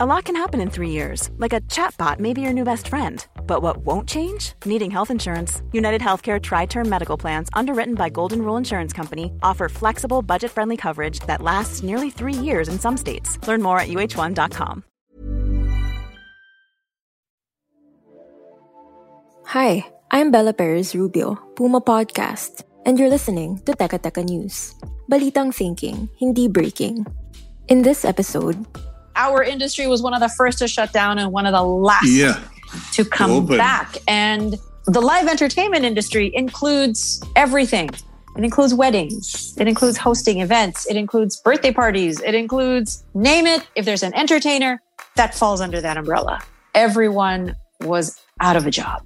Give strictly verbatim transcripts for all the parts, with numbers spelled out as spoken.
A lot can happen in three years, like a chatbot may be your new best friend. But what won't change? Needing health insurance. United Healthcare Tri-Term Medical Plans, underwritten by Golden Rule Insurance Company, offer flexible, budget-friendly coverage that lasts nearly three years in some states. Learn more at U H one dot com. Hi, I'm Bella Perez-Rubio, Puma Podcast, and you're listening to Teka Teka News. Balitang thinking, hindi breaking. In this episode, our industry was one of the first to shut down and one of the last yeah. to come Open. back. And the live entertainment industry includes everything. It includes weddings. It includes hosting events. It includes birthday parties. It includes, name it, if there's an entertainer, that falls under that umbrella. Everyone was out of a job.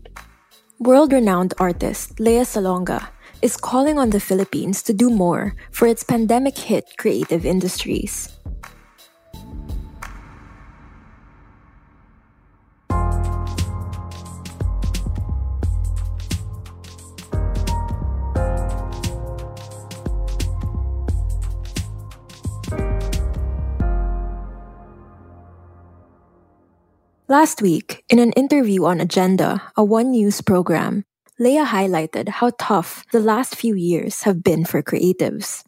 World-renowned artist Lea Salonga is calling on the Philippines to do more for its pandemic hit creative industries. Last week, in an interview on Agenda, a One News program, Lea highlighted how tough the last few years have been for creatives.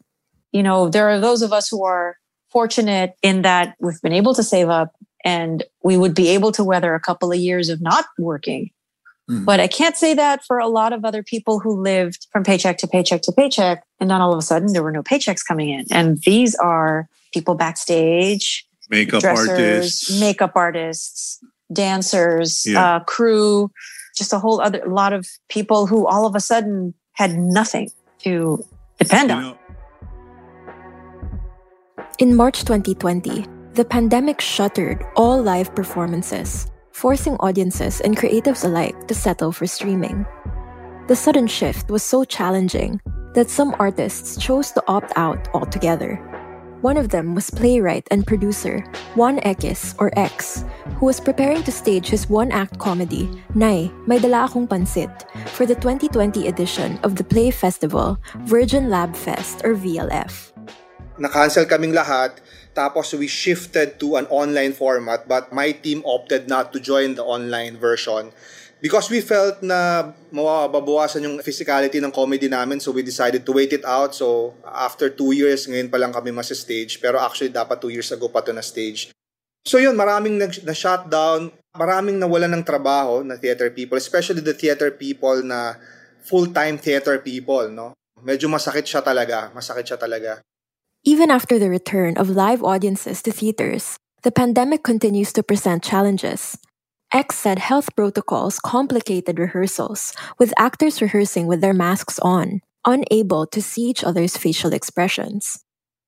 You know, there are those of us who are fortunate in that we've been able to save up and we would be able to weather a couple of years of not working. Mm-hmm. But I can't say that for a lot of other people who lived from paycheck to paycheck to paycheck. And then all of a sudden, there were no paychecks coming in. And these are people backstage, makeup dressers, artists, makeup artists, dancers, yeah. uh, crew, just a whole other lot of people who all of a sudden had nothing to depend on. Know. In March twenty twenty, the pandemic shuttered all live performances, forcing audiences and creatives alike to settle for streaming. The sudden shift was so challenging that some artists chose to opt out altogether. One of them was playwright and producer Juan Equis, or X, who was preparing to stage his one-act comedy, Nay, May Dala Akong Pansit, for the twenty twenty edition of the play festival Virgin Lab Fest, or V L F. Na-cancel kaming lahat, tapos we shifted to an online format, but my team opted not to join the online version because we felt na mababawasan yung physicality ng comedy namin, so we decided to wait it out. So after two years, ngayon pa lang kami mas-stage. Pero actually, dapat two years ago pa ito na-stage. So yun, maraming na-shutdown, maraming nawalan ng trabaho na theater people, especially the theater people na full-time theater people, no? Medyo masakit siya talaga, masakit siya talaga. Even after the return of live audiences to theaters, the pandemic continues to present challenges. X said health protocols complicated rehearsals, with actors rehearsing with their masks on, unable to see each other's facial expressions.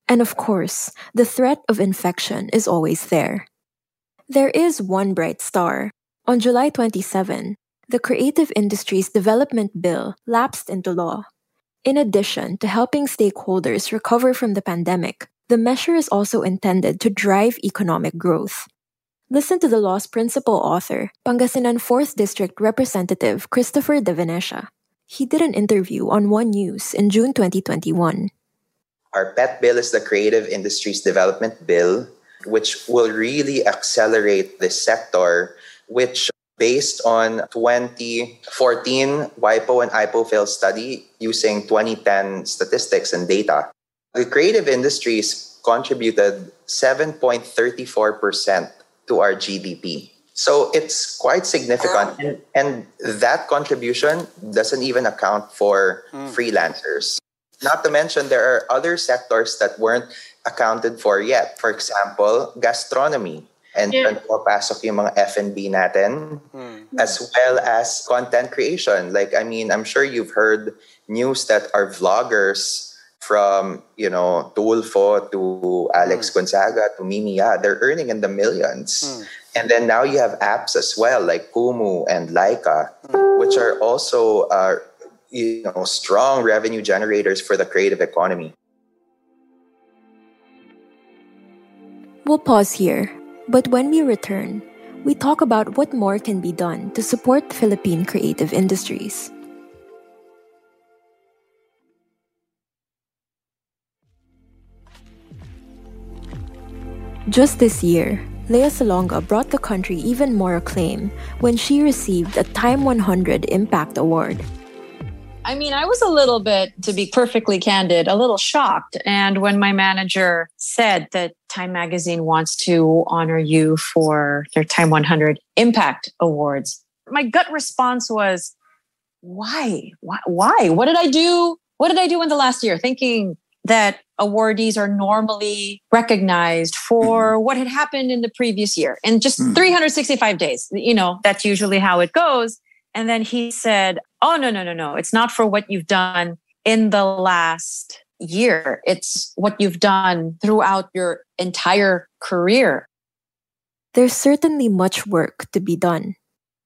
And of course, the threat of infection is always there. There is one bright star. On July twenty-seventh, the Creative Industries Development Bill lapsed into law. In addition to helping stakeholders recover from the pandemic, the measure is also intended to drive economic growth. Listen to the law's principal author, Pangasinan fourth District Representative Christopher De Venecia. He did an interview on One News in June twenty twenty-one. Our pet bill is the Creative Industries Development Bill, which will really accelerate this sector, which, based on twenty fourteen WIPO and I P O P H L study using twenty ten statistics and data, the creative industries contributed seven point three four percent to our G D P. So it's quite significant. And, and that contribution doesn't even account for mm. freelancers. Not to mention, there are other sectors that weren't accounted for yet. For example, gastronomy. And then yeah. papasok yung mga F and B natin. Mm. As well as content creation. Like, I mean, I'm sure you've heard news that our vloggers, from, you know, Tulfo to Alex mm. Gonzaga to Mimi, yeah, they're earning in the millions. Mm. And then now you have apps as well, like Kumu and Laika, mm. which are also, uh, you know, strong revenue generators for the creative economy. We'll pause here. But when we return, we talk about what more can be done to support Philippine creative industries. Just this year, Lea Salonga brought the country even more acclaim when she received a Time one hundred Impact Award. I mean, I was a little bit, to be perfectly candid, a little shocked. And when my manager said that Time Magazine wants to honor you for their Time one hundred Impact Awards, my gut response was, why? Why? Why? What did I do? What did I do in the last year? Thinking that awardees are normally recognized for mm-hmm. what had happened in the previous year in just mm. three hundred sixty-five days. You know, that's usually how it goes. And then he said, oh, no, no, no, no. It's not for what you've done in the last year. It's what you've done throughout your entire career. There's certainly much work to be done.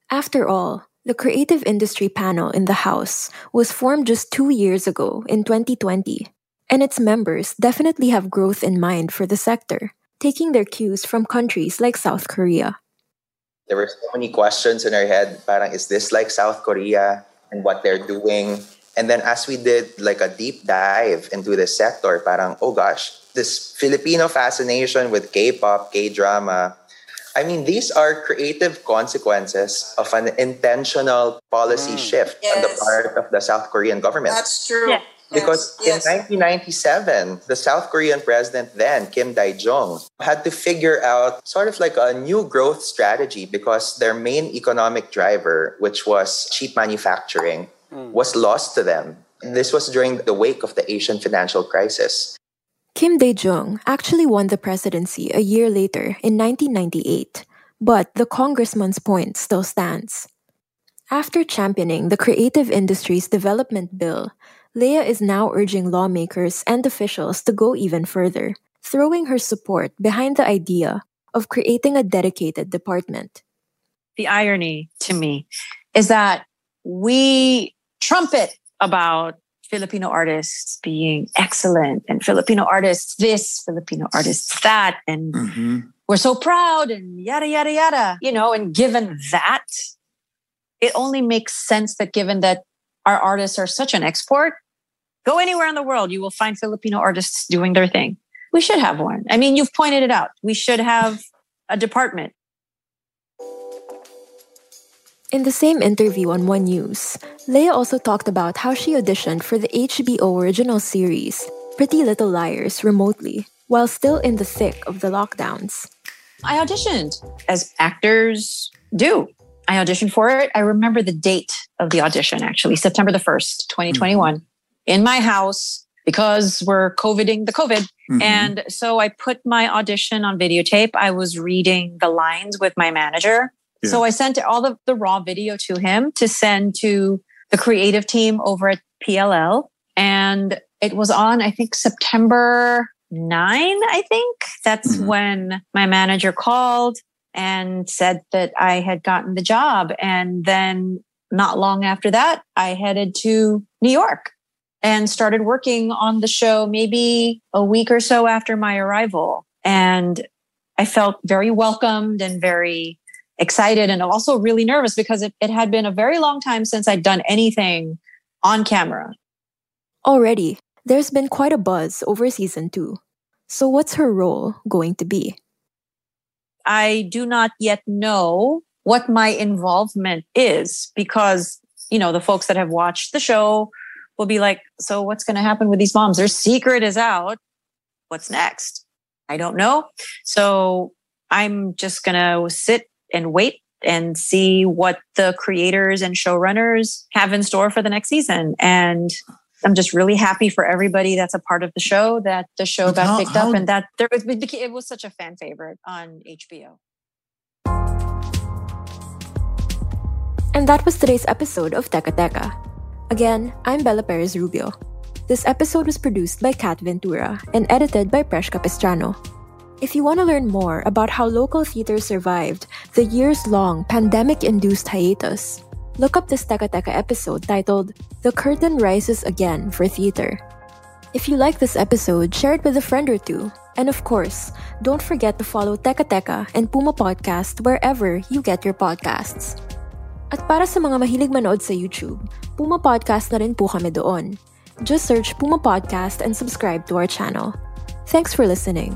After all, the creative industry panel in the House was formed just two years ago in twenty twenty, and its members definitely have growth in mind for the sector, taking their cues from countries like South Korea. There were so many questions in our head, parang, is this like South Korea and what they're doing? And then as we did like a deep dive into the sector, parang, oh gosh, this Filipino fascination with K-pop, K-drama, I mean, these are creative consequences of an intentional policy mm. shift yes. on the part of the South Korean government. That's true. Yeah. Because yes. in nineteen ninety-seven, the South Korean president then, Kim Dae-jung, had to figure out sort of like a new growth strategy because their main economic driver, which was cheap manufacturing, mm. was lost to them. And this was during the wake of the Asian financial crisis. Kim Dae-jung actually won the presidency a year later in nineteen ninety-eight, but the congressman's point still stands. After championing the creative industry's development bill, Lea is now urging lawmakers and officials to go even further, throwing her support behind the idea of creating a dedicated department. The irony to me is that we trumpet about Filipino artists being excellent and Filipino artists this, Filipino artists that, and mm-hmm. we're so proud and yada, yada, yada. You know, and given that, it only makes sense that given that our artists are such an export, go anywhere in the world, you will find Filipino artists doing their thing. We should have one. I mean, you've pointed it out. We should have a department. In the same interview on One News, Lea also talked about how she auditioned for the H B O original series, Pretty Little Liars, remotely, while still in the thick of the lockdowns. I auditioned, as actors do. I auditioned for it. I remember the date of the audition, actually, September the first, twenty twenty-one, mm-hmm. in my house because we're COVIDing the COVID. Mm-hmm. And so I put my audition on videotape. I was reading the lines with my manager. Yeah. So I sent all the, the raw video to him to send to the creative team over at P L L. And it was on, I think, September ninth, I think. That's mm-hmm. when my manager called and said that I had gotten the job. And then not long after that, I headed to New York and started working on the show maybe a week or so after my arrival. And I felt very welcomed and very excited and also really nervous because it, it had been a very long time since I'd done anything on camera. Already, there's been quite a buzz over season two. So what's her role going to be? I do not yet know what my involvement is because, you know, the folks that have watched the show will be like, so what's going to happen with these moms? Their secret is out. What's next? I don't know. So I'm just going to sit and wait and see what the creators and showrunners have in store for the next season. And I'm just really happy for everybody that's a part of the show, that the show but got how, picked how... up and that there was, it was such a fan favorite on H B O. And that was today's episode of Teka Teka. Again, I'm Bella Perez-Rubio. This episode was produced by Kat Ventura and edited by Presh Capistrano. If you want to learn more about how local theater survived the years-long pandemic-induced hiatus, look up this Teka Teka episode titled The Curtain Rises Again for Theater. If you like this episode, share it with a friend or two. And of course, don't forget to follow Teka Teka and Puma Podcast wherever you get your podcasts. At para sa mga mahilig manood sa YouTube, Puma Podcast na rin po kami doon. Just search Puma Podcast and subscribe to our channel. Thanks for listening.